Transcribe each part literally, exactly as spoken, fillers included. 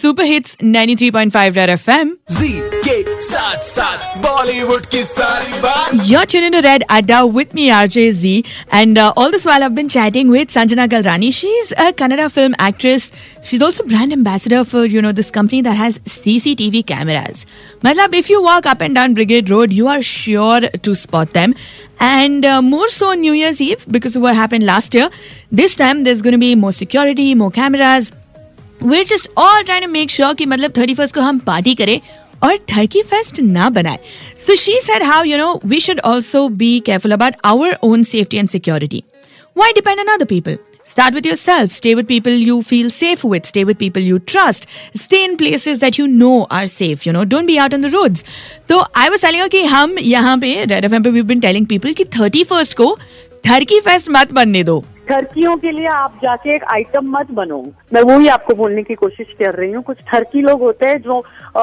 Super hits ninety three point five red FM जी के साथ साथ बॉलीवुड की सारी बात. You're tuning to Red Adda with me, R J Z, and uh, all this while I've been chatting with Sanjana Galrani. She's a Kannada film actress. She's also brand ambassador for you know this company that has C C T V cameras. Matlab, if you walk up and down Brigade Road, you are sure to spot them. And uh, more so New Year's Eve because of what happened last year. This time there's going to be more security, more cameras. We're just all trying to make sure कि मतलब thirty-first को हम party करें और turkey fest ना बनाए. So she said how you know we should also be careful about our own safety and security. Why depend on other people? Start with yourself. Stay with people you feel safe with. Stay with people you trust. Stay in places that you know are safe. You know, don't be out on the roads. So I was telling her कि हम यहाँ पे Red F M पे we've been telling people कि thirty-first को turkey fest मत बनने दो. ठरकियों के लिए आप जाके एक आइटम मत बनो. मैं वो ही आपको बोलने की कोशिश कर रही हूँ. कुछ ठरकी लोग होते हैं जो आ,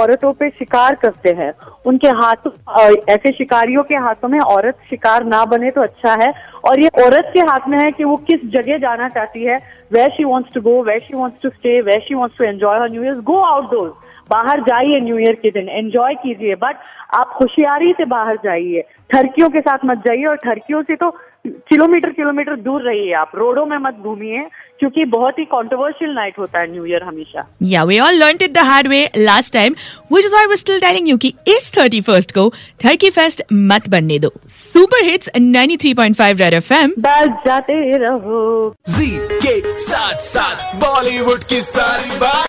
औरतों पे शिकार करते हैं. उनके हाथ आ, ऐसे शिकारियों के हाथों में औरत शिकार ना बने तो अच्छा है. और ये औरत के हाथ में है कि वो किस जगह जाना चाहती है. Where she wants to go, where she wants to stay, where she wants to enjoy her new year. Go outdoors, बाहर जाइए, न्यू ईयर के दिन एंजॉय कीजिए, बट आप होशियारी से बाहर जाइए. ठरकियों के साथ मत जाइए और ठरकियों से तो किलोमीटर किलोमीटर दूर रहिए. आप रोडों में मत घूमिए क्योंकि बहुत ही कंट्रोवर्शियल नाइट होता है न्यू ईयर हमेशा. Yeah we all learned it the hard way last time, which is why we are still telling you कि इस thirty-first को ठरकी फेस्ट मत बनने दो. Super hits ninety three point five red FM बस जाते रहो जी के साथ साथ बॉलीवुड की सारी बात.